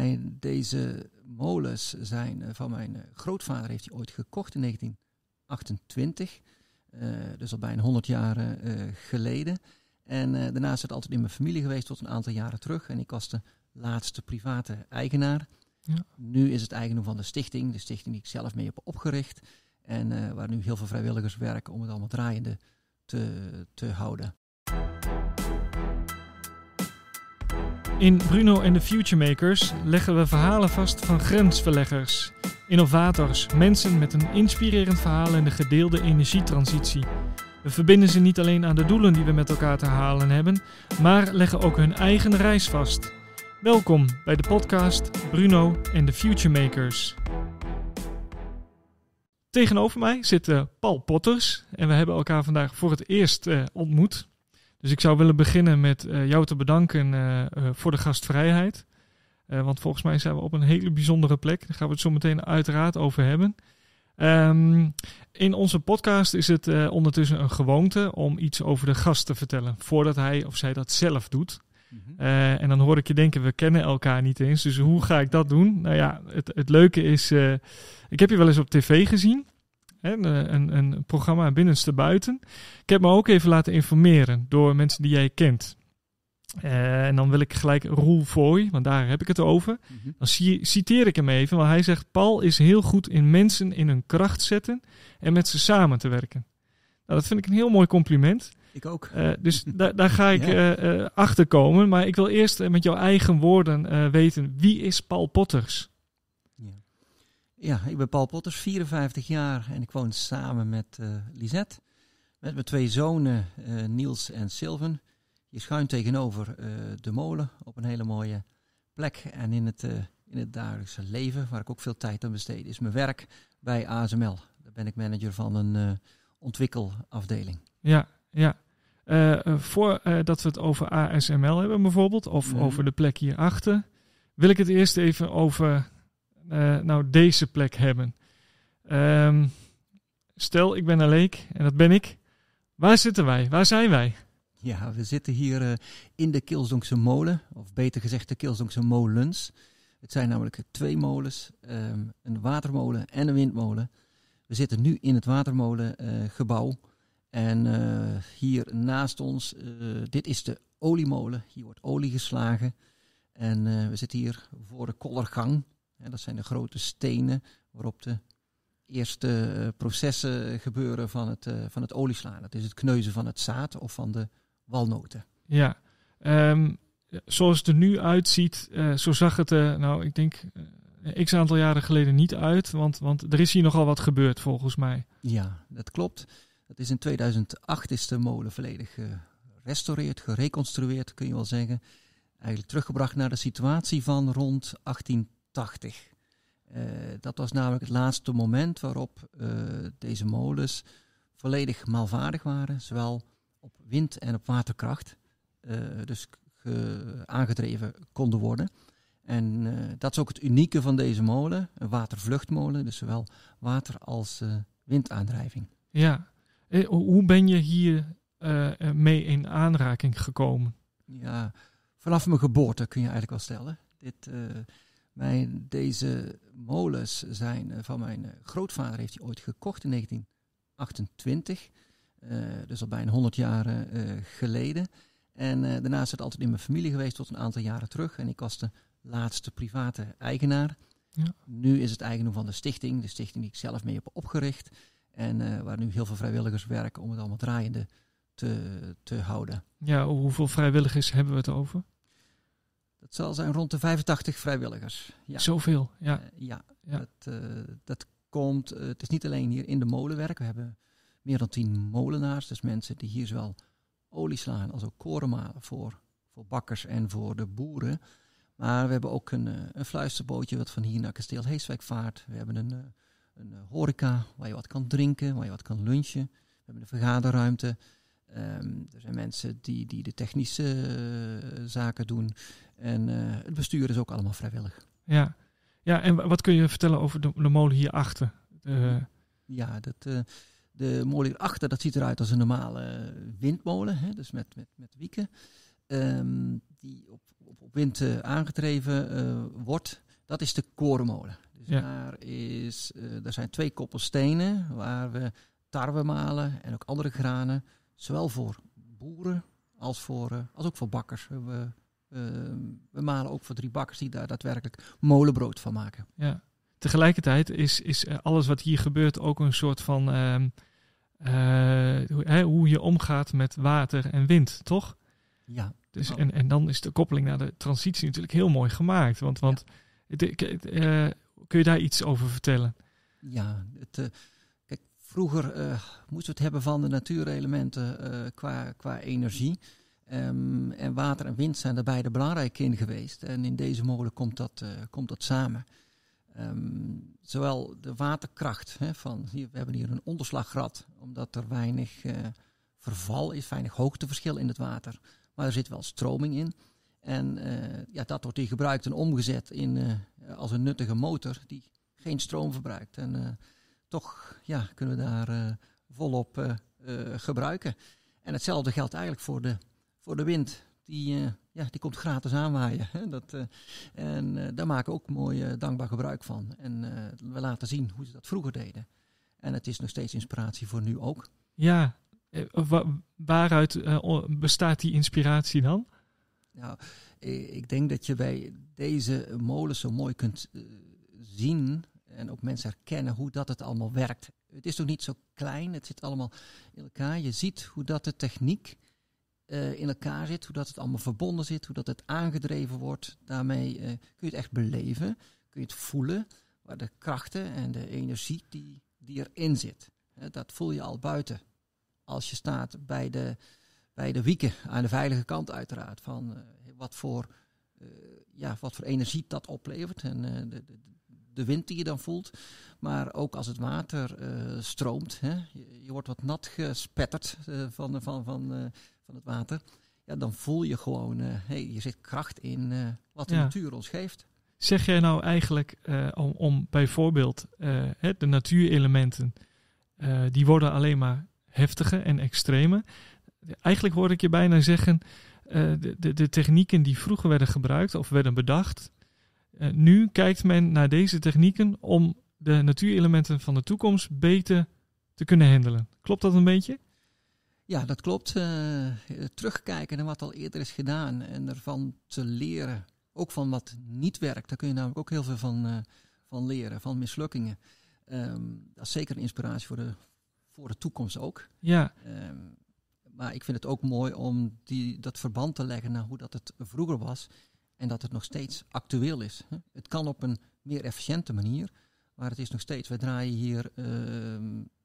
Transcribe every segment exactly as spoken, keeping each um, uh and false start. En deze molens zijn van mijn grootvader, heeft hij ooit gekocht in negentien achtentwintig. Uh, dus al bijna honderd jaar uh, geleden. En uh, daarna is het altijd in mijn familie geweest tot een aantal jaren terug. En ik was de laatste private eigenaar. Ja. Nu is het eigendom van de stichting. De stichting die ik zelf mee heb opgericht. En uh, waar nu heel veel vrijwilligers werken om het allemaal draaiende te, te houden. In Bruno and The Future Makers leggen we verhalen vast van grensverleggers, innovators, mensen met een inspirerend verhaal in de gedeelde energietransitie. We verbinden ze niet alleen aan de doelen die we met elkaar te halen hebben, maar leggen ook hun eigen reis vast. Welkom bij de podcast Bruno and The Future Makers. Tegenover mij zit uh, Paul Potter en we hebben elkaar vandaag voor het eerst uh, ontmoet. Dus ik zou willen beginnen met uh, jou te bedanken uh, uh, voor de gastvrijheid. Uh, want volgens mij zijn we op een hele bijzondere plek. Daar gaan we het zo meteen uiteraard over hebben. Um, in onze podcast is het uh, ondertussen een gewoonte om iets over de gast te vertellen. Voordat hij of zij dat zelf doet. Mm-hmm. Uh, en dan hoor ik je denken, we kennen elkaar niet eens. Dus hoe ga ik dat doen? Nou ja, het, het leuke is, uh, ik heb je wel eens op tv gezien. Een, een, een programma binnenste buiten. Ik heb me ook even laten informeren door mensen die jij kent. Uh, en dan wil ik gelijk Roel Vooij, want daar heb ik het over. Mm-hmm. Dan citeer ik hem even, want hij zegt... Paul is heel goed in mensen in hun kracht zetten en met ze samen te werken. Nou, dat vind ik een heel mooi compliment. Ik ook. Uh, dus da- daar ga ik ja. uh, uh, achter komen. Maar ik wil eerst uh, met jouw eigen woorden uh, weten... wie is Paul Potter? Ja, ik ben Paul Potter, vierenvijftig jaar en ik woon samen met uh, Lizette. Met mijn twee zonen, uh, Niels en Sylvan. Hier schuin tegenover uh, de molen op een hele mooie plek. En in het, uh, in het dagelijkse leven, waar ik ook veel tijd aan besteed, is mijn werk bij A S M L. Daar ben ik manager van een uh, ontwikkelafdeling. Ja, ja. Uh, voordat uh, we het over A S M L hebben bijvoorbeeld, of nee. over de plek hierachter, wil ik het eerst even over... Uh, nou deze plek hebben. Um, stel, ik ben een leek en dat ben ik. Waar zitten wij? Waar zijn wij? Ja, we zitten hier uh, in de Kilsdonkse molen. Of beter gezegd de Kilsdonkse molens. Het zijn namelijk twee molens. Um, een watermolen en een windmolen. We zitten nu in het watermolengebouw. Uh, en uh, hier naast ons, uh, dit is de oliemolen. Hier wordt olie geslagen. En uh, we zitten hier voor de kollergang. En dat zijn de grote stenen waarop de eerste uh, processen gebeuren van het, uh, van het olieslaan. Dat is het kneuzen van het zaad of van de walnoten. Ja, um, zoals het er nu uitziet, uh, zo zag het er, uh, nou ik denk, uh, x aantal jaren geleden niet uit. Want, want er is hier nogal wat gebeurd volgens mij. Ja, dat klopt. Dat is in tweeduizend acht is de molen volledig gerestaureerd, gereconstrueerd kun je wel zeggen. Eigenlijk teruggebracht naar de situatie van rond achttien tachtig. Uh, dat was namelijk het laatste moment waarop uh, deze molens volledig maalvaardig waren. Zowel op wind en op waterkracht. Uh, dus ge- aangedreven konden worden. En uh, dat is ook het unieke van deze molen. Een watervluchtmolen. Dus zowel water als uh, windaandrijving. Ja. Eh, hoe ben je hier uh, mee in aanraking gekomen? Ja, vanaf mijn geboorte kun je eigenlijk wel stellen. Dit... Uh, Mijn, deze molens zijn van mijn grootvader, heeft hij ooit gekocht in negentien achtentwintig. Uh, dus al bijna honderd jaar uh, geleden. En uh, daarna is het altijd in mijn familie geweest tot een aantal jaren terug. En ik was de laatste private eigenaar. Ja. Nu is het eigendom van de stichting. De stichting die ik zelf mee heb opgericht. En uh, waar nu heel veel vrijwilligers werken om het allemaal draaiende te, te houden. Ja, hoeveel vrijwilligers hebben we het over? Dat zal zijn rond de vijfentachtig vrijwilligers. Ja. Zoveel, ja. Uh, ja, ja. Dat, uh, dat komt, uh, het is niet alleen hier in de molenwerk. We hebben meer dan tien molenaars. Dus mensen die hier zowel olie slaan als ook koren malen voor, voor bakkers en voor de boeren. Maar we hebben ook een, uh, een fluisterbootje wat van hier naar Kasteel Heeswijk vaart. We hebben een, uh, een horeca waar je wat kan drinken, waar je wat kan lunchen. We hebben een vergaderruimte. Um, er zijn mensen die, die de technische uh, zaken doen. En uh, het bestuur is ook allemaal vrijwillig. Ja, ja en w- wat kun je vertellen over de, de molen hierachter? Uh. Ja, dat, uh, de molen hierachter dat ziet eruit als een normale windmolen. Hè, dus met, met, met wieken. um, die op, op, op wind uh, aangedreven uh, wordt, dat is de korenmolen. Dus ja. daar, is, uh, daar zijn twee koppels stenen waar we tarwe malen en ook andere granen, zowel voor boeren als, voor, uh, als ook voor bakkers. We, uh, we malen ook voor drie bakkers die daar daadwerkelijk molenbrood van maken. Ja. Tegelijkertijd is, is alles wat hier gebeurt ook een soort van uh, uh, hoe je omgaat met water en wind, toch? Ja. Dus, en, en dan is de koppeling naar de transitie natuurlijk heel mooi gemaakt. Want, want ja. het, het, uh, kun je daar iets over vertellen? Ja, het, uh, kijk, vroeger uh, moesten we het hebben van de natuurelementen uh, qua, qua energie. Um, en water en wind zijn er beide belangrijk in geweest. En in deze molen komt dat, uh, komt dat samen. Um, zowel de waterkracht, hè, van, hier, we hebben hier een onderslaggat, omdat er weinig uh, verval is, weinig hoogteverschil in het water. Maar er zit wel stroming in. En uh, ja, dat wordt hier gebruikt en omgezet in, uh, als een nuttige motor die geen stroom verbruikt. En uh, toch ja, kunnen we daar uh, volop uh, uh, gebruiken. En hetzelfde geldt eigenlijk voor de, voor de wind. Die, uh, ja, die komt gratis aanwaaien. Hè? Dat, uh, en uh, daar maken we ook mooi uh, dankbaar gebruik van. En uh, we laten zien hoe ze dat vroeger deden. En het is nog steeds inspiratie voor nu ook. Ja, eh, wa- waaruit uh, bestaat die inspiratie dan? Nou, ik denk dat je bij deze molens zo mooi kunt uh, zien en ook mensen herkennen hoe dat het allemaal werkt. Het is toch niet zo klein, het zit allemaal in elkaar. Je ziet hoe dat de techniek in elkaar zit, hoe dat het allemaal verbonden zit, hoe dat het aangedreven wordt. Daarmee uh, kun je het echt beleven, kun je het voelen, waar de krachten en de energie die, die erin zit. Hè, dat voel je al buiten. Als je staat bij de, bij de wieken, aan de veilige kant uiteraard, van uh, wat, voor, uh, ja, wat voor energie dat oplevert en uh, de, de, de wind die je dan voelt. Maar ook als het water uh, stroomt, hè, je, je wordt wat nat gespetterd uh, van... van, van uh, van het water, ja, dan voel je gewoon, uh, hey, je zit kracht in uh, wat de ja. natuur ons geeft. Zeg jij nou eigenlijk uh, om, om bijvoorbeeld uh, de natuurelementen, uh, die worden alleen maar heftiger en extremer. Eigenlijk hoor ik je bijna zeggen, uh, de, de, de technieken die vroeger werden gebruikt of werden bedacht, uh, nu kijkt men naar deze technieken om de natuurelementen van de toekomst beter te kunnen handelen. Klopt dat een beetje? Ja, dat klopt. Uh, terugkijken naar wat al eerder is gedaan en ervan te leren. Ook van wat niet werkt. Daar kun je namelijk ook heel veel van, uh, van leren, van mislukkingen. Um, dat is zeker een inspiratie voor de, voor de toekomst ook. Ja. Um, maar ik vind het ook mooi om die, dat verband te leggen naar hoe dat het vroeger was. En dat het nog steeds actueel is. Het kan op een meer efficiënte manier. Maar het is nog steeds, wij draaien hier... Uh,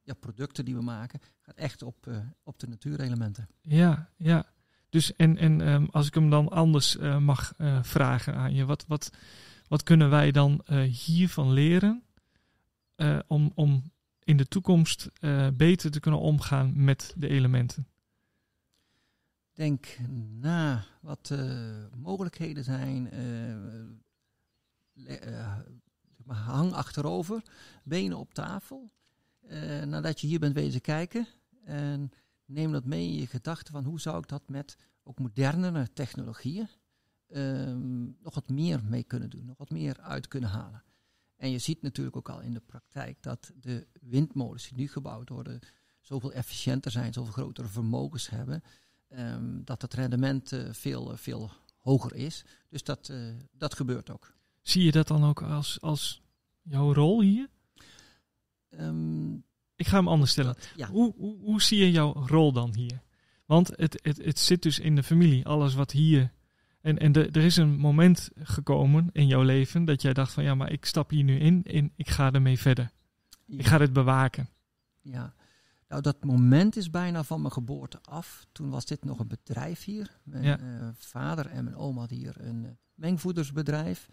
Ja, producten die we maken, gaat echt op, uh, op de natuurelementen. Ja, ja. Dus en, en um, als ik hem dan anders uh, mag uh, vragen aan je, wat, wat, wat kunnen wij dan uh, hiervan leren uh, om, om in de toekomst uh, beter te kunnen omgaan met de elementen? Denk na wat uh, mogelijkheden zijn. Uh, le- uh, hang achterover, benen op tafel. Uh, nadat je hier bent wezen kijken en neem dat mee in je gedachten van hoe zou ik dat met ook modernere technologieën uh, nog wat meer mee kunnen doen, nog wat meer uit kunnen halen. En je ziet natuurlijk ook al in de praktijk dat de windmolens die nu gebouwd worden zoveel efficiënter zijn, zoveel grotere vermogens hebben, um, dat het rendement uh, veel, veel hoger is. Dus dat, uh, dat gebeurt ook. Zie je dat dan ook als, als jouw rol hier? Um, ik ga hem anders stellen. Dat, ja. hoe, hoe, hoe zie je jouw rol dan hier? Want het, het, het zit dus in de familie. Alles wat hier... En, en de, er is een moment gekomen in jouw leven dat jij dacht van... ja, maar ik stap hier nu in en ik ga ermee verder. Ja. Ik ga dit bewaken. Ja. Nou, dat moment is bijna van mijn geboorte af. Toen was dit nog een bedrijf hier. Mijn ja. uh, vader en mijn oma hadden hier een uh, mengvoedersbedrijf.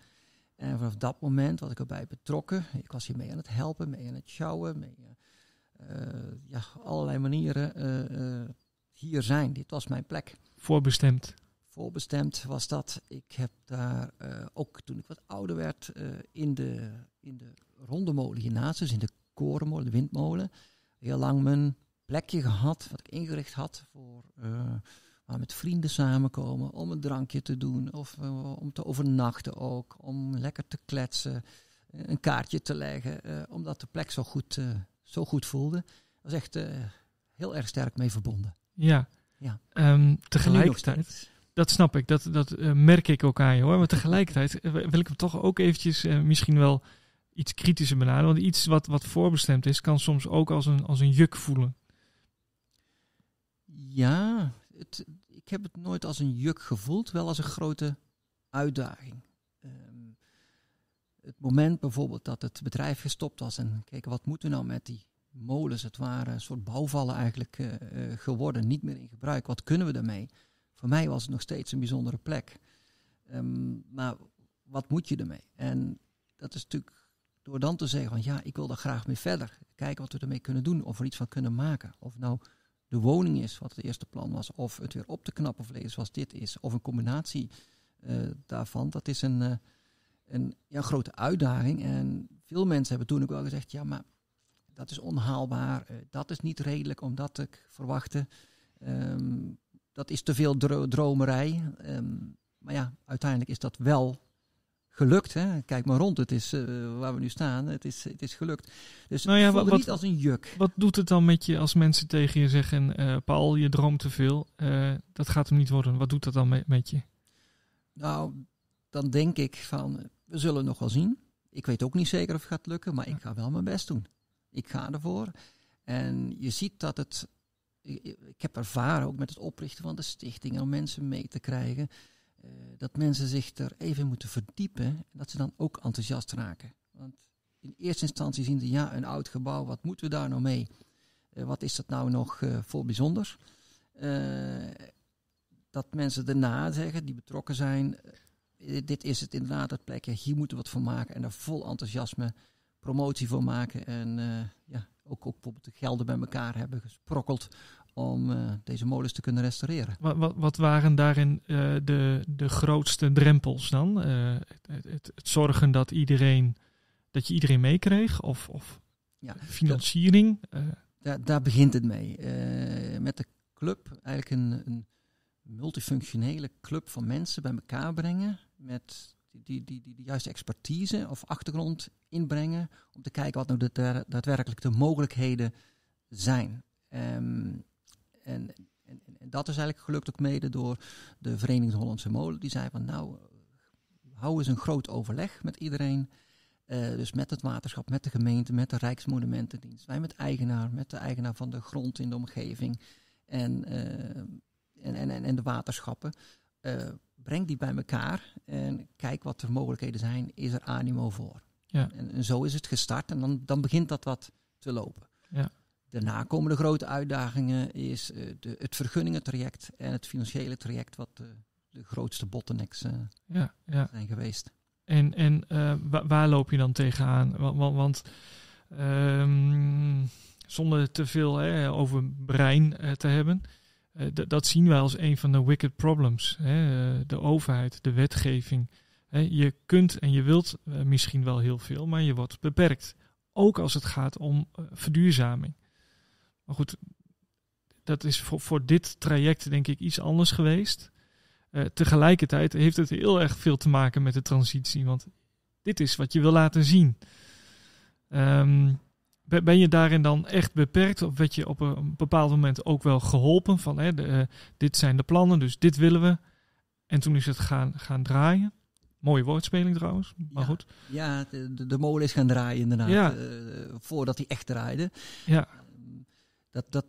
En vanaf dat moment was ik erbij betrokken. Ik was hier mee aan het helpen, mee aan het sjouwen, mee uh, ja, allerlei manieren uh, uh, hier zijn. Dit was mijn plek. Voorbestemd. Voorbestemd was dat. Ik heb daar uh, ook toen ik wat ouder werd uh, in, de, in de ronde molen hiernaast, dus in de korenmolen, de windmolen, heel lang mijn plekje gehad, wat ik ingericht had voor uh, maar met vrienden samenkomen om een drankje te doen of uh, om te overnachten ook, om lekker te kletsen, een kaartje te leggen, uh, omdat de plek zo goed, uh, zo goed voelde. Dat was echt uh, heel erg sterk mee verbonden. Ja, ja. Um, tegelijkertijd... Dat snap ik, dat, dat uh, merk ik ook aan je hoor. Maar tegelijkertijd wil ik hem toch ook eventjes uh, misschien wel iets kritischer benaderen. Want iets wat, wat voorbestemd is, kan soms ook als een, als een juk voelen. Ja, het, ik heb het nooit als een juk gevoeld, wel als een grote uitdaging. Um, het moment bijvoorbeeld dat het bedrijf gestopt was en keken wat moeten we nou met die molens. Het waren een soort bouwvallen eigenlijk uh, uh, geworden, niet meer in gebruik. Wat kunnen we daarmee? Voor mij was het nog steeds een bijzondere plek. Um, maar wat moet je ermee? En dat is natuurlijk door dan te zeggen van ja, ik wil daar graag mee verder. Kijken wat we ermee kunnen doen. Of we er iets van kunnen maken. Of nou de woning is wat het eerste plan was. Of het weer op te knappen vlees zoals dit is. Of een combinatie uh, daarvan. Dat is een, uh, een ja, grote uitdaging. En veel mensen hebben toen ook wel gezegd ja, maar dat is onhaalbaar. Uh, dat is niet redelijk omdat ik verwachtte... Um, Dat is te veel dro- dromerij. Um, maar ja, uiteindelijk is dat wel gelukt. Hè? Kijk maar rond, het is uh, waar we nu staan. Het is, het is gelukt. Dus nou ja, het voelde wat, niet als een juk. Wat doet het dan met je als mensen tegen je zeggen... Uh, Paul, je droomt te veel. Uh, dat gaat hem niet worden. Wat doet dat dan me- met je? Nou, dan denk ik van... We zullen nog wel zien. Ik weet ook niet zeker of het gaat lukken. Maar ja. Ik ga wel mijn best doen. Ik ga ervoor. En je ziet dat het... Ik heb ervaren, ook met het oprichten van de stichting... om mensen mee te krijgen... Uh, dat mensen zich er even moeten verdiepen... en dat ze dan ook enthousiast raken. Want in eerste instantie zien ze... ja, een oud gebouw, wat moeten we daar nou mee? Uh, wat is dat nou nog uh, voor bijzonders? Uh, dat mensen daarna zeggen, die betrokken zijn... Uh, dit is het inderdaad, het plekje, hier moeten we wat van maken... en daar vol enthousiasme promotie voor maken... en uh, ja... Ook, ook bijvoorbeeld de gelden bij elkaar hebben gesprokkeld om uh, deze molens te kunnen restaureren. Wat, wat, wat waren daarin uh, de, de grootste drempels dan? Uh, het, het, het zorgen dat iedereen dat je iedereen meekreeg? Of, of ja, financiering? Dat, uh. da, daar begint het mee. Uh, met de club, eigenlijk een, een multifunctionele club van mensen bij elkaar brengen. Met die, die, die, die de juiste expertise of achtergrond inbrengen, om te kijken wat nou de, de, daadwerkelijk de mogelijkheden zijn. Um, en, en, en dat is eigenlijk gelukt ook mede door de Vereniging Hollandse Molen. Die zei van nou, hou eens een groot overleg met iedereen. Uh, dus met het waterschap, met de gemeente, met de Rijksmonumentendienst. Wij met eigenaar, met de eigenaar van de grond in de omgeving en, uh, en, en, en, en de waterschappen. Uh, breng die bij elkaar en kijk wat er mogelijkheden zijn. Is er animo voor? Ja. En, en zo is het gestart en dan, dan begint dat wat te lopen. Ja. Daarna komen de grote uitdagingen, is uh, de, het vergunningentraject en het financiële traject, wat de, de grootste bottlenecks uh, ja, ja. zijn geweest. En, en uh, wa- waar loop je dan tegenaan? Want, want um, zonder te veel hè, over brein uh, te hebben, uh, d- dat zien wij als een van de wicked problems. Hè? Uh, de overheid, de wetgeving... Je kunt en je wilt misschien wel heel veel, maar je wordt beperkt. Ook als het gaat om verduurzaming. Maar goed, dat is voor, voor dit traject denk ik iets anders geweest. Uh, tegelijkertijd heeft het heel erg veel te maken met de transitie. Want dit is wat je wil laten zien. Um, ben je daarin dan echt beperkt? Of werd je op een bepaald moment ook wel geholpen? Van hè, de, uh, dit zijn de plannen, dus dit willen we. En toen is het gaan, gaan draaien. Mooie woordspeling trouwens, maar ja, goed. Ja, de, de molen is gaan draaien inderdaad, ja. uh, voordat hij echt draaide. Ja. Dat, dat,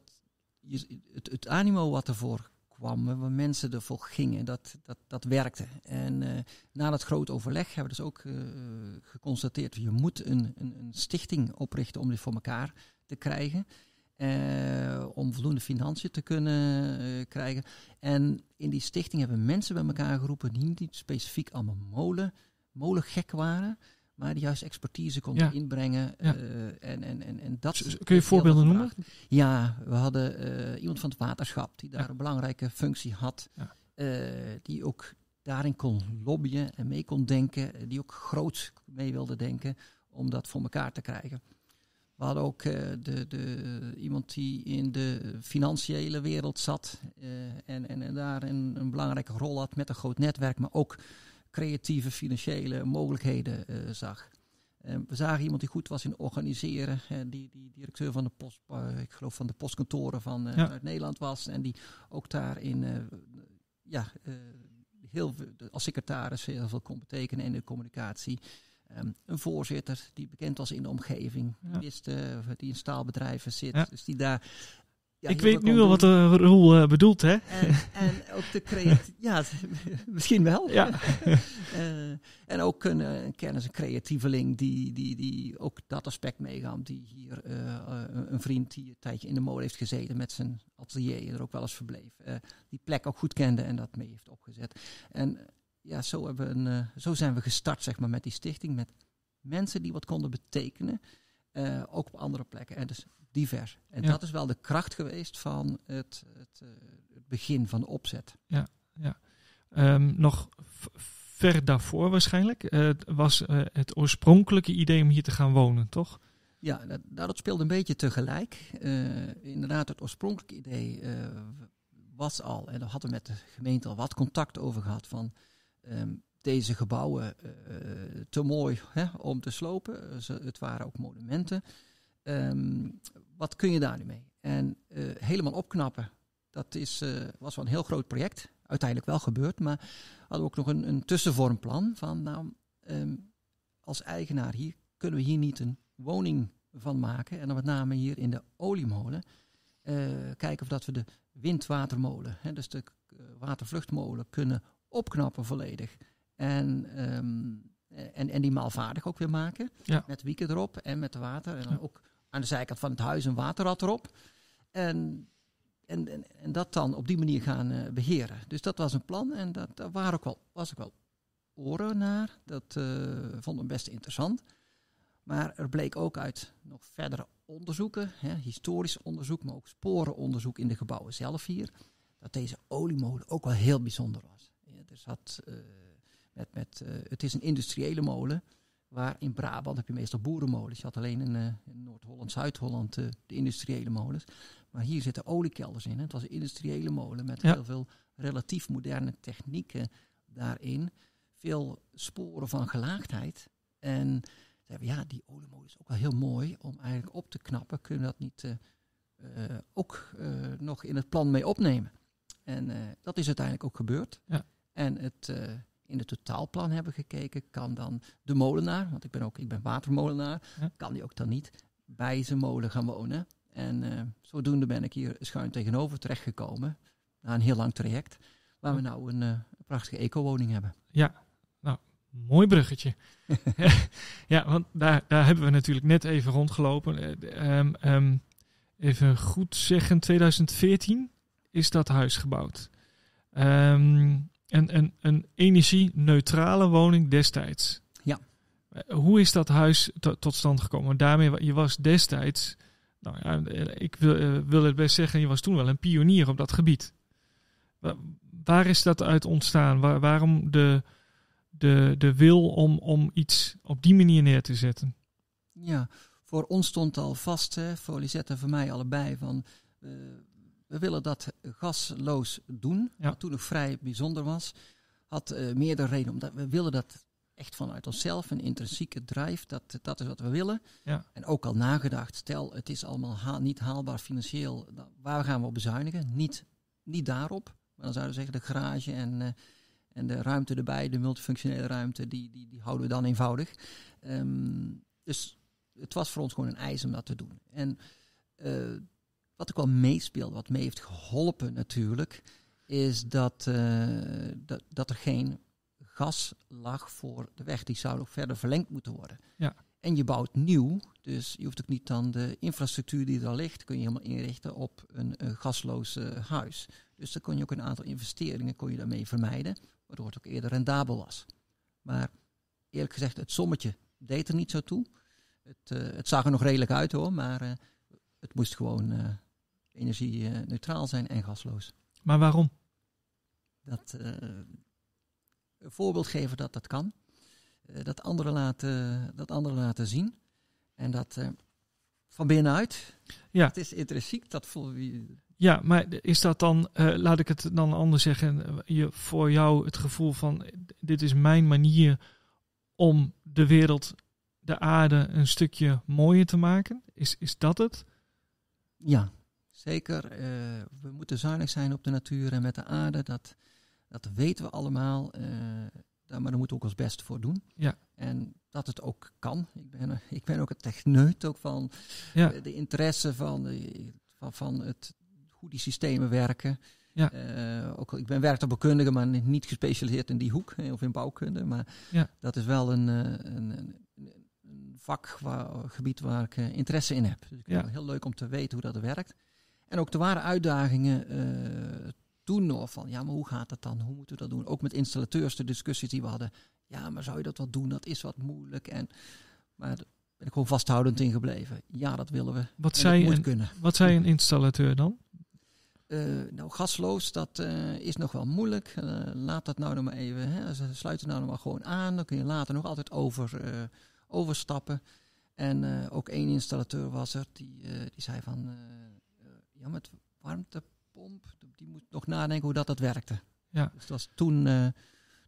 het, het animo wat ervoor kwam, waar mensen ervoor gingen, dat, dat, dat werkte. En uh, na dat groot overleg hebben we dus ook uh, geconstateerd... je moet een, een, een stichting oprichten om dit voor elkaar te krijgen... Uh, om voldoende financiën te kunnen uh, krijgen. En in die stichting hebben mensen bij elkaar geroepen... die niet specifiek allemaal molen, molengek waren... maar die juist expertise konden ja. inbrengen. Ja. Uh, en, en, en, en dat dus, kun je voorbeelden noemen? Ja, we hadden uh, iemand van het waterschap... die daar ja. een belangrijke functie had. Ja. Uh, die ook daarin kon lobbyen en mee kon denken. Die ook groot mee wilde denken om dat voor elkaar te krijgen. We hadden ook uh, de, de, iemand die in de financiële wereld zat uh, en, en, en daar een, een belangrijke rol had met een groot netwerk, maar ook creatieve financiële mogelijkheden uh, zag. Uh, we zagen iemand die goed was in organiseren, uh, die, die directeur van de post, uh, ik geloof van de postkantoren van uh, ja. uit Nederland was en die ook daarin uh, ja, uh, heel, als secretaris heel veel kon betekenen in de communicatie. Um, een voorzitter die bekend was in de omgeving, ja. wist, uh, die in staalbedrijven zit, ja. dus die daar... Ja, ik weet nu al wat de Roel uh, bedoelt, hè? En, en ook de creatieve... ja, misschien wel. Ja. uh, en ook een, een kennis, een creatieveling die, die, die ook dat aspect meegam. Die hier uh, een vriend die een tijdje in de molen heeft gezeten met zijn atelier en er ook wel eens verbleef. Uh, die plek ook goed kende en dat mee heeft opgezet. En ja, zo, hebben we een, uh, zo zijn we gestart, zeg maar, met die stichting. Met mensen die wat konden betekenen. Uh, ook op andere plekken. En dus... divers. En ja. dat is wel de kracht geweest van het, het, uh, het begin van de opzet. Ja, ja. Um, nog v- ver daarvoor waarschijnlijk uh, was uh, het oorspronkelijke idee om hier te gaan wonen, toch? Ja, dat, dat speelde een beetje tegelijk. Uh, inderdaad, het oorspronkelijke idee uh, was al, en daar hadden we met de gemeente al wat contact over gehad van... Um, deze gebouwen uh, te mooi hè, om te slopen. Ze, het waren ook monumenten. Um, wat kun je daar nu mee? En uh, helemaal opknappen, dat is, uh, was wel een heel groot project. Uiteindelijk wel gebeurd, maar hadden we ook nog een, een tussenvormplan van... nou, um, als eigenaar hier kunnen we hier niet een woning van maken. En dan met name hier in de oliemolen. Uh, kijken of dat we de windwatermolen, hè, dus de uh, watervluchtmolen, kunnen opknappen volledig. En... Um, En, en die maalvaardig ook weer maken. Ja. Met wieken erop en met water. En dan ja. ook aan de zijkant van het huis een waterrad erop. En, en, en, en dat dan op die manier gaan uh, beheren. Dus dat was een plan. En dat, daar waren ook wel, was ook wel oren naar. Dat uh, vonden we best interessant. Maar er bleek ook uit nog verdere onderzoeken. Hè, historisch onderzoek, maar ook sporenonderzoek in de gebouwen zelf hier. Dat deze oliemolen ook wel heel bijzonder was. Ja, er zat... Uh, Met, met, uh, het is een industriële molen, waar in Brabant heb je meestal boerenmolens. Je had alleen in, uh, in Noord-Holland, Zuid-Holland uh, de industriële molens. Maar hier zitten oliekelders in. Hè. Het was een industriële molen met ja. heel veel relatief moderne technieken daarin. Veel sporen van gelaagdheid. En zeiden we, ja, die oliemolen is ook wel heel mooi om eigenlijk op te knappen. Kunnen we dat niet uh, uh, ook uh, nog in het plan mee opnemen? En uh, dat is uiteindelijk ook gebeurd. Ja. En het... Uh, in het totaalplan hebben gekeken, kan dan de molenaar, want ik ben ook ik ben watermolenaar, ja. kan die ook dan niet bij zijn molen gaan wonen. En uh, zodoende ben ik hier schuin tegenover terechtgekomen, na een heel lang traject, waar ja. we nou een uh, prachtige eco-woning hebben. Ja, nou, mooi bruggetje. Ja, want daar, daar hebben we natuurlijk net even rondgelopen. Uh, um, um, even goed zeggen, tweeduizend veertien is dat huis gebouwd. Um, En een, een energie-neutrale woning destijds. Ja. Hoe is dat huis t- tot stand gekomen? Want daarmee, je was destijds, nou ja, ik wil, uh, wil het best zeggen, je was toen wel een pionier op dat gebied. Waar, waar is dat uit ontstaan? Waar, waarom de, de, de wil om, om iets op die manier neer te zetten? Ja, voor ons stond al vast, hè, voor Lizette en voor mij allebei, van... Uh, we willen dat gasloos doen, ja. wat toen nog vrij bijzonder was. Had uh, meerdere redenen. Omdat we willen dat echt vanuit onszelf, een intrinsieke drive. Dat, dat is wat we willen. Ja. En ook al nagedacht, stel het is allemaal haal, niet haalbaar financieel. Dan, waar gaan we op bezuinigen? Niet, niet daarop. Maar dan zouden we zeggen de garage en, uh, en de ruimte erbij, de multifunctionele ruimte, die, die, die houden we dan eenvoudig. Um, dus het was voor ons gewoon een eis om dat te doen. En... Uh, Wat ook wel meespeelt, wat mee heeft geholpen natuurlijk, is dat, uh, dat, dat er geen gas lag voor de weg. Die zou nog verder verlengd moeten worden. Ja. En je bouwt nieuw, dus je hoeft ook niet dan de infrastructuur die er al ligt, kun je helemaal inrichten op een, een gasloos uh, huis. Dus dan kon je ook een aantal investeringen kon je daarmee vermijden, waardoor het ook eerder rendabel was. Maar eerlijk gezegd, het sommetje deed er niet zo toe. Het, uh, het zag er nog redelijk uit hoor, maar uh, het moest gewoon... Uh, energie-neutraal zijn en gasloos. Maar waarom? Dat, uh, een voorbeeld geven dat dat kan. Uh, dat, anderen laten, dat anderen laten zien. En dat uh, van binnenuit. Ja. Het is intrinsiek, dat voel je... Ja, maar is dat dan, uh, laat ik het dan anders zeggen, je, voor jou het gevoel van dit is mijn manier om de wereld, de aarde een stukje mooier te maken? Is, is dat het? Ja, zeker. Uh, we moeten zuinig zijn op de natuur en met de aarde. Dat, dat weten we allemaal. Uh, daar, maar daar moeten we ook ons best voor doen. Ja. En dat het ook kan. Ik ben, ik ben ook een techneut ook van ja. de interesse van, de, van, van het... hoe die systemen werken. Ja. Uh, ook, ik ben werktuigbouwkundige, maar niet gespecialiseerd in die hoek of in bouwkunde. Maar ja. dat is wel een, een, een, een vak, waar, gebied waar ik uh, interesse in heb. Dus ik ja. vind het heel leuk om te weten hoe dat werkt. En ook de ware uitdagingen uh, toen nog van, ja, maar hoe gaat dat dan? Hoe moeten we dat doen? Ook met installateurs, de discussies die we hadden. Ja, maar zou je dat wel doen? Dat is wat moeilijk. En, maar daar ben ik gewoon vasthoudend in gebleven. Ja, dat willen we. Wat zei een, wat zei een installateur dan? Uh, nou, gasloos, dat uh, is nog wel moeilijk. Uh, laat dat nou nog maar even. Hè. Sluit het nou nog maar gewoon aan. Dan kun je later nog altijd over, uh, overstappen. En uh, ook één installateur was er. Die, uh, die zei van... Uh, ja, met warmtepomp. Die moet nog nadenken hoe dat, dat werkte. Ja. Dus dat was toen uh,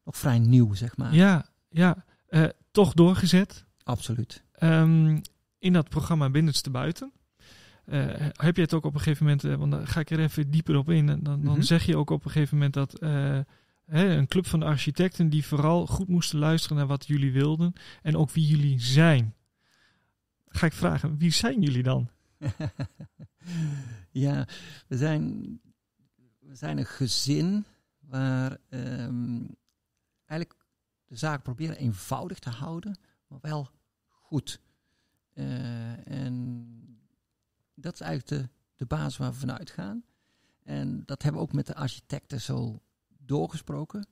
nog vrij nieuw, zeg maar. Ja, ja. Uh, toch doorgezet. Absoluut. Um, in dat programma Binnenste Buiten... Uh, heb je het ook op een gegeven moment, uh, want dan ga ik er even dieper op in, dan, dan mm-hmm. zeg je ook op een gegeven moment dat uh, hè, een club van de architecten die vooral goed moesten luisteren naar wat jullie wilden en ook wie jullie zijn. Ga ik vragen, wie zijn jullie dan? Ja, we zijn, we zijn een gezin waar um, eigenlijk de zaak proberen eenvoudig te houden, maar wel goed. Uh, en dat is eigenlijk de, de basis waar we vanuit gaan. En dat hebben we ook met de architecten zo doorgesproken.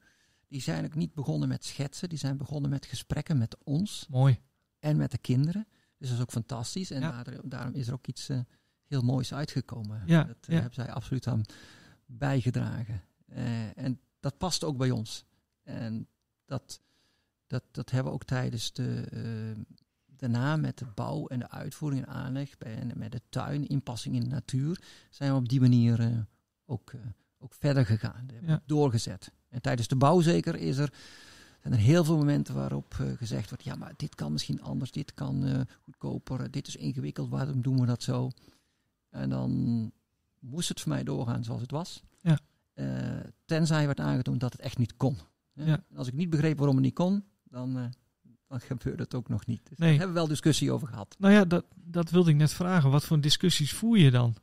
Die zijn ook niet begonnen met schetsen. Die zijn begonnen met gesprekken met ons. Mooi. En met de kinderen. Dus dat is ook fantastisch. En ja. daar, daarom is er ook iets uh, heel moois uitgekomen. Ja, dat uh, ja. hebben zij absoluut aan bijgedragen. Uh, en dat past ook bij ons. En dat, dat, dat hebben we ook tijdens de... Uh, Daarna met de bouw en de uitvoering en aanleg en met de tuin, inpassing in de natuur, zijn we op die manier uh, ook, uh, ook verder gegaan. Ja. Doorgezet. En tijdens de bouw zeker is er, zijn er heel veel momenten waarop uh, gezegd wordt, ja, maar dit kan misschien anders, dit kan uh, goedkoper, uh, dit is ingewikkeld, waarom doen we dat zo? En dan moest het voor mij doorgaan zoals het was. Ja. Uh, tenzij werd aangetoond dat het echt niet kon. Hè? Ja. Als ik niet begreep waarom het niet kon, dan... Uh, dan gebeurt het ook nog niet. Dus nee. Daar hebben we wel discussie over gehad. Nou ja, dat, dat wilde ik net vragen. Wat voor discussies voer je dan?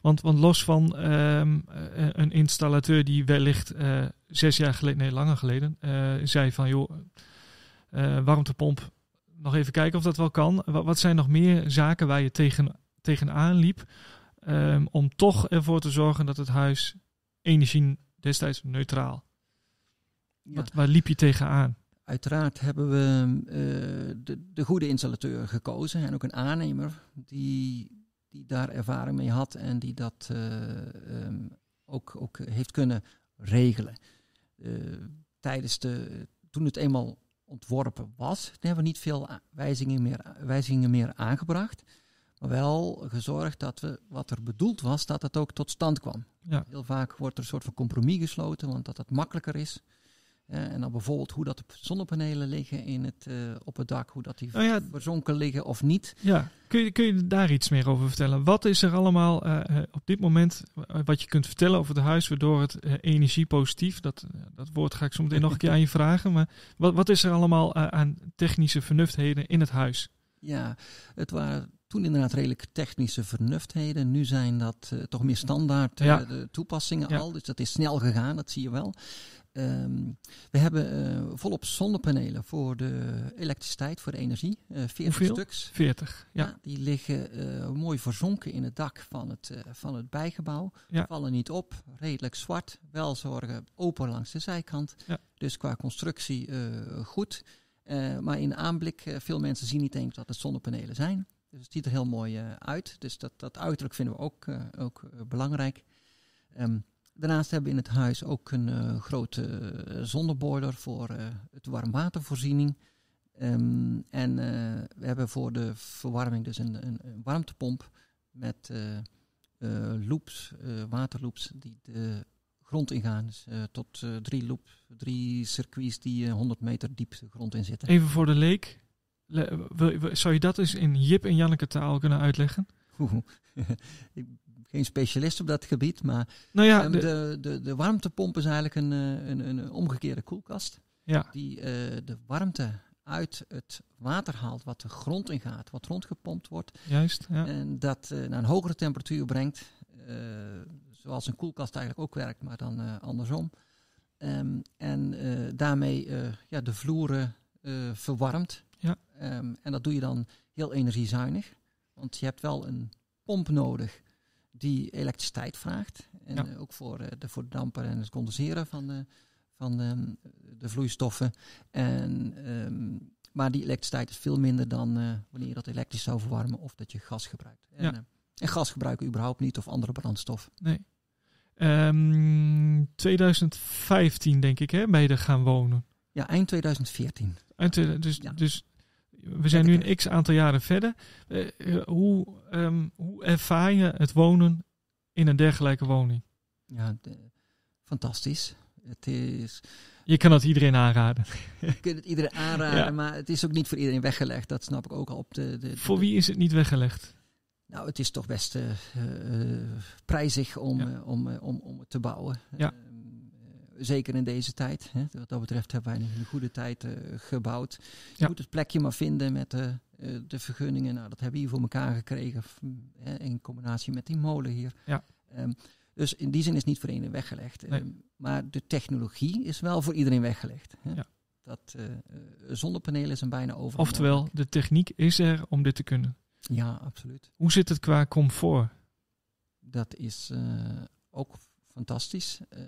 Want, want los van um, een installateur die wellicht uh, zes jaar geleden, nee, langer geleden, uh, zei van, joh, uh, warmtepomp, nog even kijken of dat wel kan. Wat, wat zijn nog meer zaken waar je tegen, tegenaan liep um, om toch ervoor te zorgen dat het huis energie destijds neutraal? Ja. Wat, waar liep je tegenaan? Uiteraard hebben we uh, de, de goede installateur gekozen en ook een aannemer die, die daar ervaring mee had en die dat uh, um, ook, ook heeft kunnen regelen. Uh, tijdens de, toen het eenmaal ontworpen was, hebben we niet veel wijzigingen meer, wijzigingen meer aangebracht, maar wel gezorgd dat we wat er bedoeld was, dat het ook tot stand kwam. Ja. Heel vaak wordt er een soort van compromis gesloten, want dat het makkelijker is. Uh, en dan bijvoorbeeld hoe dat de zonnepanelen liggen in het, uh, op het dak, hoe dat die oh ja. verzonken liggen of niet. Ja. Kun je, kun je daar iets meer over vertellen? Wat is er allemaal uh, op dit moment wat je kunt vertellen over het huis, waardoor het uh, energiepositief, dat, dat woord ga ik zometeen nog een keer aan je vragen, maar wat, wat is er allemaal uh, aan technische vernuftigheden in het huis? Ja, het waren toen inderdaad redelijk technische vernuftigheden. Nu zijn dat uh, toch meer standaard uh, ja. de toepassingen ja. al, dus dat is snel gegaan, dat zie je wel. Um, we hebben uh, volop zonnepanelen voor de elektriciteit, voor de energie. Uh, veertig stuks. veertig, ja. ja. Die liggen uh, mooi verzonken in het dak van het, uh, van het bijgebouw. Ja. Vallen niet op, redelijk zwart. Wel zorgen open langs de zijkant. Ja. Dus qua constructie uh, goed. Uh, maar in aanblik, uh, veel mensen zien niet eens dat het zonnepanelen zijn. Dus het ziet er heel mooi uh, uit. Dus dat, dat uiterlijk vinden we ook, uh, ook uh, belangrijk. Um, Daarnaast hebben we in het huis ook een uh, grote zonneboiler voor uh, het warmwatervoorziening. Um, en uh, we hebben hebben voor de verwarming dus een, een, een warmtepomp met uh, uh, loops, uh, waterloops die de grond ingaan. Dus, uh, tot uh, drie loops, drie circuits die uh, honderd meter diep de grond in zitten. Even voor de leek. Le- wil, wil, zou je dat eens in Jip en Janneke taal kunnen uitleggen? Oeh, ik ben geen specialist op dat gebied, maar nou ja, um, de, de, de, de warmtepomp is eigenlijk een, een, een omgekeerde koelkast. Ja. Die uh, de warmte uit het water haalt wat de grond ingaat, wat rondgepompt wordt. Juist, ja. En dat uh, naar een hogere temperatuur brengt, uh, zoals een koelkast eigenlijk ook werkt, maar dan uh, andersom. Um, en uh, daarmee uh, ja, de vloeren uh, verwarmt. Ja. Um, en dat doe je dan heel energiezuinig. Want je hebt wel een pomp nodig die elektriciteit vraagt. En ja. uh, ook voor, uh, de, voor de dampen en het condenseren van de, van de, de vloeistoffen. En, um, maar die elektriciteit is veel minder dan uh, wanneer je dat elektrisch zou verwarmen of dat je gas gebruikt. En, ja. uh, en gas gebruiken überhaupt niet of andere brandstof. Nee. Um, tweeduizend vijftien denk ik, hè, ben je er gaan wonen. Ja, eind tweeduizend veertien. Eind, dus... Ja. dus We zijn nu een x aantal jaren verder. Uh, hoe, um, hoe ervaar je het wonen in een dergelijke woning? Ja, de, fantastisch. Het is... Je kan het iedereen aanraden. Je kunt het iedereen aanraden, ja. Maar het is ook niet voor iedereen weggelegd. Dat snap ik ook al. Op de, de, voor wie is het niet weggelegd? Nou, het is toch best uh, uh, prijzig om, ja. uh, om, uh, om, om het te bouwen. Ja. Uh, Zeker in deze tijd. Hè. Wat dat betreft hebben wij een goede tijd uh, gebouwd. Je ja. moet het plekje maar vinden met uh, de vergunningen. Nou, dat hebben we hier voor elkaar gekregen. F, hè, in combinatie met die molen hier. Ja. Um, dus in die zin is niet voor iedereen weggelegd. Nee. Um, maar de technologie is wel voor iedereen weggelegd. Hè. Ja. Dat, uh, zonnepanelen zijn bijna overal. Oftewel, de techniek is er om dit te kunnen. Ja, absoluut. Hoe zit het qua comfort? Dat is uh, ook fantastisch. Uh,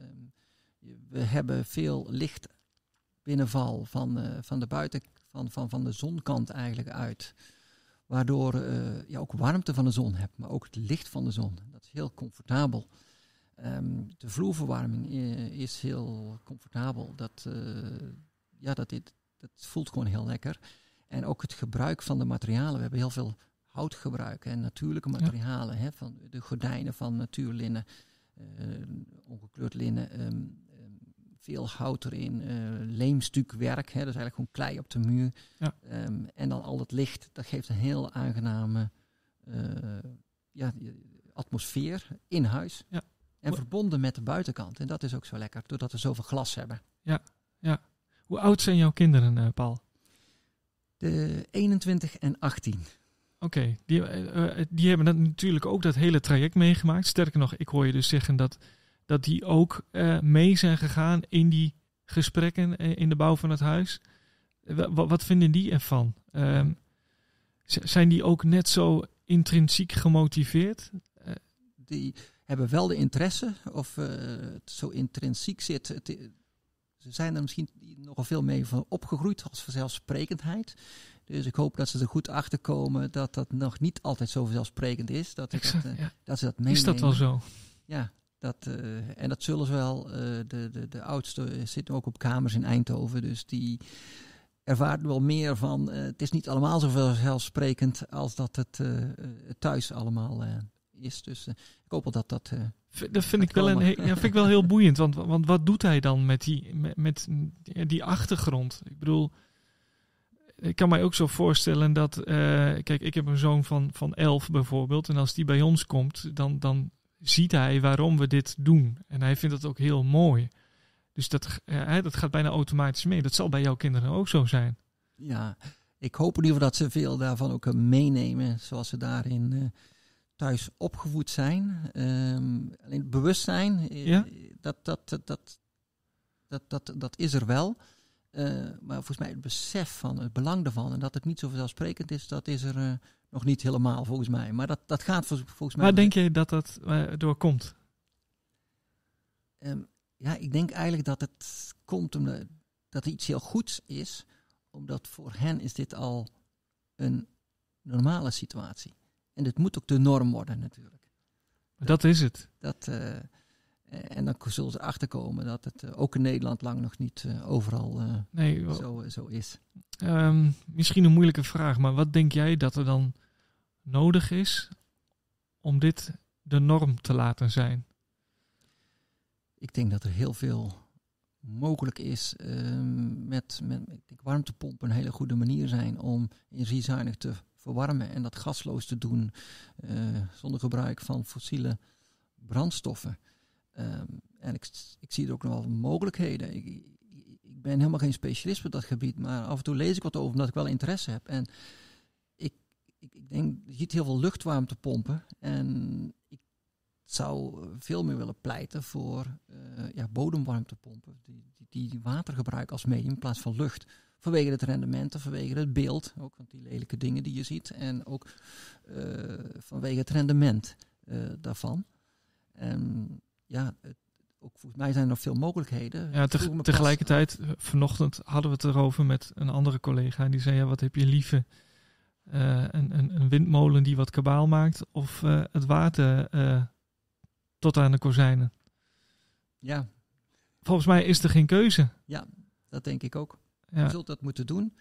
We hebben veel licht binnenval van, uh, van de buiten, van, van, van de zonkant eigenlijk uit. Waardoor uh, je ook warmte van de zon hebt, maar ook het licht van de zon. Dat is heel comfortabel. Um, de vloerverwarming uh, is heel comfortabel. Dat, uh, ja, dat, dit, dat voelt gewoon heel lekker. En ook het gebruik van de materialen. We hebben heel veel hout gebruikt en natuurlijke materialen. Ja. Hè, van de gordijnen van natuurlinnen, uh, ongekleurd linnen. Um, Veel hout erin, uh, leemstukwerk, hè, dus eigenlijk gewoon klei op de muur. Ja. Um, en dan al het licht, dat geeft een heel aangename uh, ja, atmosfeer in huis. Ja. En verbonden met de buitenkant. En dat is ook zo lekker, doordat we zoveel glas hebben. Ja, ja. Hoe oud zijn jouw kinderen, uh, Paul? De eenentwintig en achttien. Oké, okay. die, uh, die hebben dat natuurlijk ook dat hele traject meegemaakt. Sterker nog, ik hoor je dus zeggen dat... dat die ook uh, mee zijn gegaan in die gesprekken in de bouw van het huis. W- wat vinden die ervan? Um, z- zijn die ook net zo intrinsiek gemotiveerd? Uh, die hebben wel de interesse of uh, het zo intrinsiek zit. Het, ze zijn er misschien nogal veel mee van opgegroeid als vanzelfsprekendheid. Dus ik hoop dat ze er goed achter komen dat dat nog niet altijd zo vanzelfsprekend is. Dat, exact, dat, uh, ja. dat ze dat meenemen. Is dat wel zo? Ja. Dat, uh, en dat zullen ze wel, uh, de, de, de oudste zit ook op kamers in Eindhoven, dus die ervaart wel meer van, uh, het is niet allemaal zo vanzelfsprekend als dat het uh, thuis allemaal uh, is. Dus uh, ik hoop wel dat dat... Uh, dat vind ik, wel een he- ja, vind ik wel heel boeiend, want, want wat doet hij dan met die, met, met die achtergrond? Ik bedoel, ik kan mij ook zo voorstellen dat, uh, kijk, ik heb een zoon van, van elf bijvoorbeeld, en als die bij ons komt, dan... dan ziet hij waarom we dit doen. En hij vindt dat ook heel mooi. Dus dat, ja, dat gaat bijna automatisch mee. Dat zal bij jouw kinderen ook zo zijn. Ja, ik hoop in ieder geval dat ze veel daarvan ook meenemen. Zoals ze daarin uh, thuis opgevoed zijn. Um, alleen bewustzijn, uh, ja? dat, dat, dat, dat, dat, dat, dat is er wel. Uh, maar volgens mij het besef van, het belang daarvan... en dat het niet zo vanzelfsprekend is, dat is er... Uh, Nog niet helemaal volgens mij, maar dat, dat gaat volgens mij... Waar denk je dat dat uh, door komt? Um, ja, ik denk eigenlijk dat het komt omdat dat iets heel goeds is. Omdat voor hen is dit al een normale situatie. En dit moet ook de norm worden natuurlijk. Dat, dat is het. Dat, uh, En dan zullen ze achterkomen dat het ook in Nederland lang nog niet uh, overal uh, nee, wel, zo, zo is. Um, misschien een moeilijke vraag, maar wat denk jij dat er dan nodig is om dit de norm te laten zijn? Ik denk dat er heel veel mogelijk is. Um, met, met ik denk warmtepompen een hele goede manier zijn om energiezuinig te verwarmen en dat gasloos te doen uh, zonder gebruik van fossiele brandstoffen. Um, en ik, ik zie er ook nog wel mogelijkheden. Ik, ik, ik ben helemaal geen specialist op dat gebied, maar af en toe lees ik wat over omdat ik wel interesse heb. En ik, ik, ik denk, je ziet heel veel luchtwarmtepompen. En ik zou veel meer willen pleiten voor uh, ja, bodemwarmtepompen. Die, die, die water gebruiken als medium in plaats van lucht. Vanwege het rendement, vanwege het beeld. Ook want die lelijke dingen die je ziet. En ook uh, vanwege het rendement uh, daarvan. Um, Ja, het, ook volgens mij zijn er nog veel mogelijkheden. Ja, teg, tegelijkertijd, vanochtend hadden we het erover met een andere collega. Die zei, ja, wat heb je liever? Uh, een, een, een windmolen die wat kabaal maakt of uh, het water uh, tot aan de kozijnen? Ja. Volgens mij is er geen keuze. Ja, dat denk ik ook. Ja. Je zult dat moeten doen.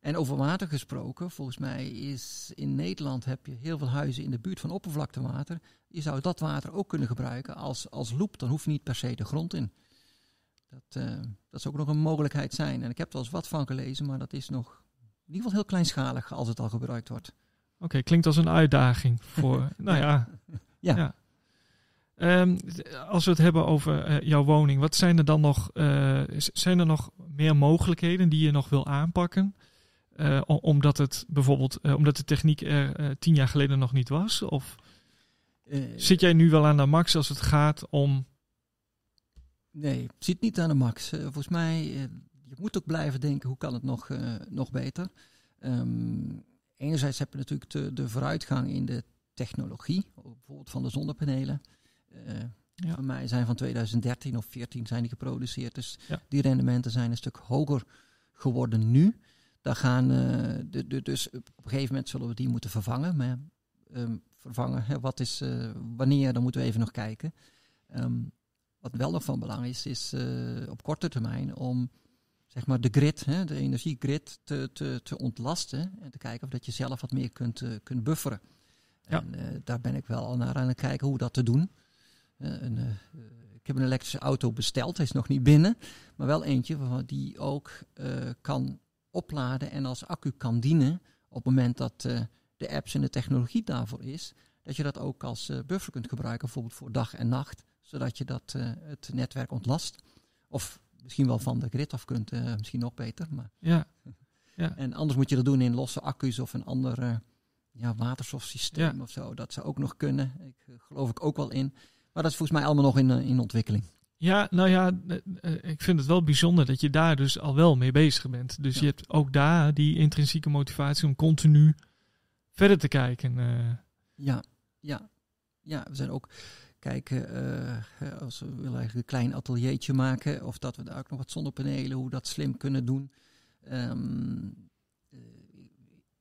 En over water gesproken, volgens mij is in Nederland heb je heel veel huizen in de buurt van oppervlaktewater. Je zou dat water ook kunnen gebruiken als, als loep. Dan hoef je niet per se de grond in. Dat, uh, dat zou ook nog een mogelijkheid zijn. En ik heb er wel eens wat van gelezen, maar dat is nog in ieder geval heel kleinschalig als het al gebruikt wordt. Oké, okay, klinkt als een uitdaging voor. Nou ja. ja. ja. Um, als we het hebben over uh, jouw woning, wat zijn er dan nog? Uh, zijn er nog meer mogelijkheden die je nog wil aanpakken? Uh, omdat het bijvoorbeeld, uh, omdat de techniek er uh, tien jaar geleden nog niet was? Of uh, zit jij nu wel aan de max als het gaat om... Nee, ik zit niet aan de max. Uh, volgens mij, uh, je moet ook blijven denken, hoe kan het nog, uh, nog beter? Um, enerzijds heb je natuurlijk de, de vooruitgang in de technologie, bijvoorbeeld van de zonnepanelen. Uh, ja. Van mij zijn van tweeduizend dertien of veertien zijn die geproduceerd, dus ja. Die rendementen zijn een stuk hoger geworden nu. Daar gaan, uh, de, de, dus op een gegeven moment zullen we die moeten vervangen. Maar, um, vervangen, hè, wat is, uh, wanneer, dan moeten we even nog kijken. Um, wat wel nog van belang is, is uh, op korte termijn om zeg maar, de grid, hè, de energiegrid te, te, te ontlasten. En te kijken of dat je zelf wat meer kunt, uh, kunt bufferen. Ja. En, uh, daar ben ik wel al naar aan het kijken hoe dat te doen. Uh, een, uh, ik heb een elektrische auto besteld, hij is nog niet binnen. Maar wel eentje waarvan die ook uh, kan... opladen en als accu kan dienen op het moment dat uh, de apps en de technologie daarvoor is, dat je dat ook als uh, buffer kunt gebruiken, bijvoorbeeld voor dag en nacht, zodat je dat, uh, het netwerk ontlast. Of misschien wel van de grid af kunt, uh, misschien nog beter. Maar. Ja. Ja. En anders moet je dat doen in losse accu's of een ander uh, ja, waterstofsysteem ja. of zo. Dat zou ook nog kunnen. Ik uh, geloof ik ook wel in. Maar dat is volgens mij allemaal nog in, uh, in ontwikkeling. Ja, nou ja, ik vind het wel bijzonder dat je daar dus al wel mee bezig bent. Dus ja. Je hebt ook daar die intrinsieke motivatie om continu verder te kijken. Uh. Ja, ja, ja, we zijn ook kijken, uh, als we willen eigenlijk een klein ateliertje maken, of dat we daar ook nog wat zonnepanelen, hoe dat slim kunnen doen. Um, uh,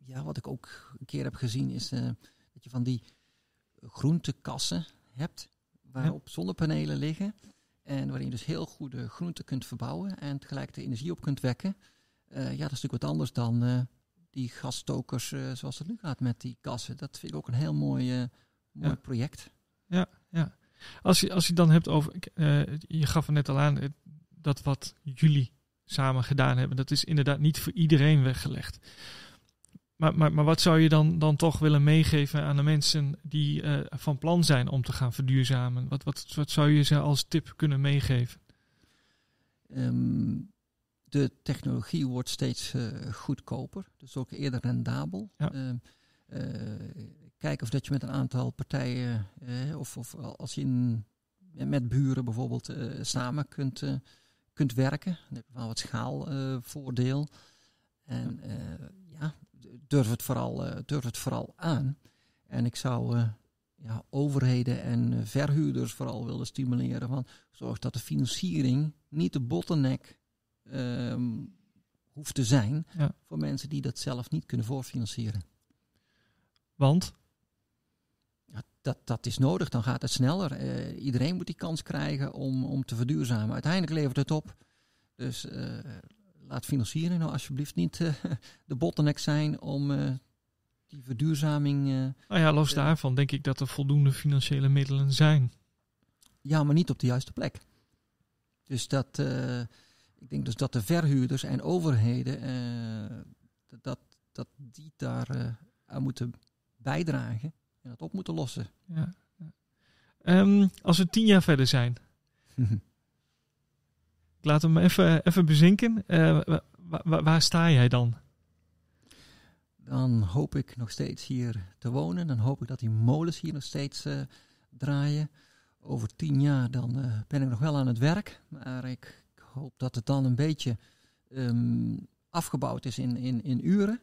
ja, wat ik ook een keer heb gezien is uh, dat je van die groentekassen hebt, waarop ja. zonnepanelen liggen. En waarin je dus heel goede groenten kunt verbouwen en tegelijk de energie op kunt wekken. Uh, ja, dat is natuurlijk wat anders dan uh, die gasstokers uh, zoals het nu gaat met die kassen. Dat vind ik ook een heel mooi, uh, mooi ja. project. Ja, ja. Als je, als je dan hebt over... Uh, je gaf het net al aan dat wat jullie samen gedaan hebben, dat is inderdaad niet voor iedereen weggelegd. Maar, maar, maar wat zou je dan, dan toch willen meegeven aan de mensen die uh, van plan zijn om te gaan verduurzamen? Wat, wat, wat zou je ze als tip kunnen meegeven? Um, de technologie wordt steeds uh, goedkoper, dus ook eerder rendabel. Ja. Uh, uh, kijk of dat je met een aantal partijen, uh, of, of als je in, met buren bijvoorbeeld uh, samen kunt, uh, kunt werken. Dan heb je wel wat schaalvoordeel. Uh, en uh, ja... Durf het, vooral, uh, durf het vooral aan. En ik zou uh, ja, overheden en uh, verhuurders vooral willen stimuleren. Van, zorg dat de financiering niet de bottleneck uh, hoeft te zijn. Ja. Voor mensen die dat zelf niet kunnen voorfinancieren. Want? Ja, dat, dat is nodig, dan gaat het sneller. Uh, iedereen moet die kans krijgen om, om te verduurzamen. Uiteindelijk levert het op. Dus uh, laat financiering nou alsjeblieft niet uh, de bottleneck zijn om uh, die verduurzaming... Uh, nou ja, los uh, daarvan denk ik dat er voldoende financiële middelen zijn. Ja, maar niet op de juiste plek. Dus dat... Uh, ik denk dus dat de verhuurders en overheden... Uh, dat, dat die daar uh, aan moeten bijdragen en dat op moeten lossen. Ja. Um, als we tien jaar verder zijn... Ik laat hem even, even bezinken. Uh, waar, waar, waar sta jij dan? Dan hoop ik nog steeds hier te wonen. Dan hoop ik dat die molens hier nog steeds uh, draaien. Over tien jaar dan uh, ben ik nog wel aan het werk. Maar ik hoop dat het dan een beetje um, afgebouwd is in, in, in uren.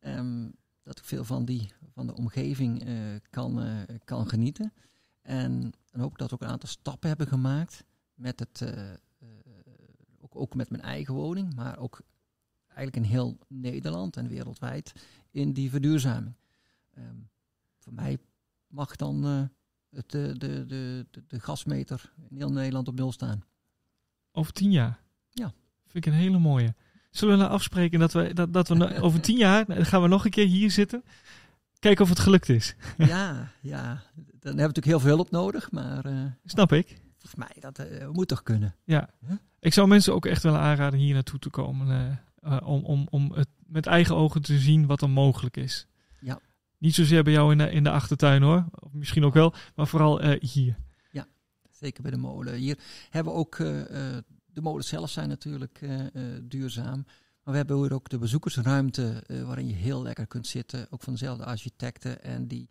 Um, dat ik veel van, die, van de omgeving uh, kan, uh, kan genieten. En dan hoop ik dat we ook een aantal stappen hebben gemaakt met het... Uh, Ook met mijn eigen woning, maar ook eigenlijk in heel Nederland en wereldwijd in die verduurzaming. Um, voor mij mag dan uh, het, de, de, de, de gasmeter in heel Nederland op nul staan. Over tien jaar? Ja. Vind ik een hele mooie. Zullen we nou afspreken dat we, dat, dat we over tien jaar gaan we nog een keer hier zitten? Kijken of het gelukt is. ja, ja, dan hebben we natuurlijk heel veel hulp nodig, maar... Uh, Snap ik. Volgens mij, dat uh, moet toch kunnen. Ja. Huh? Ik zou mensen ook echt willen aanraden hier naartoe te komen. Uh, om, om, om het met eigen ogen te zien wat er mogelijk is. Ja. Niet zozeer bij jou in de, in de achtertuin hoor. Of misschien ook wel. Maar vooral uh, hier. Ja, zeker bij de molen. Hier hebben we ook... Uh, de molens zelf zijn natuurlijk uh, uh, duurzaam. Maar we hebben hier ook de bezoekersruimte... Uh, waarin je heel lekker kunt zitten. Ook van dezelfde architecten. En die...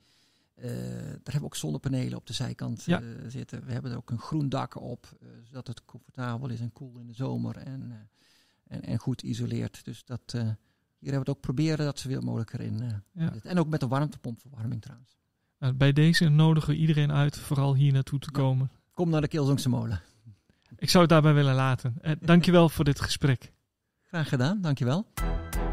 Uh, daar hebben we ook zonnepanelen op de zijkant ja. uh, zitten. We hebben er ook een groen dak op, uh, zodat het comfortabel is en koel in de zomer en, uh, en, en goed isoleert. Dus dat, uh, hier hebben we het ook proberen dat zoveel mogelijk erin uh, ja. zit. En ook met de warmtepompverwarming trouwens. Nou, bij deze nodigen we iedereen uit vooral hier naartoe te ja. komen. Kom naar de Kilsdonkse molen. Ik zou het daarbij willen laten. Uh, dankjewel voor dit gesprek. Graag gedaan, dankjewel.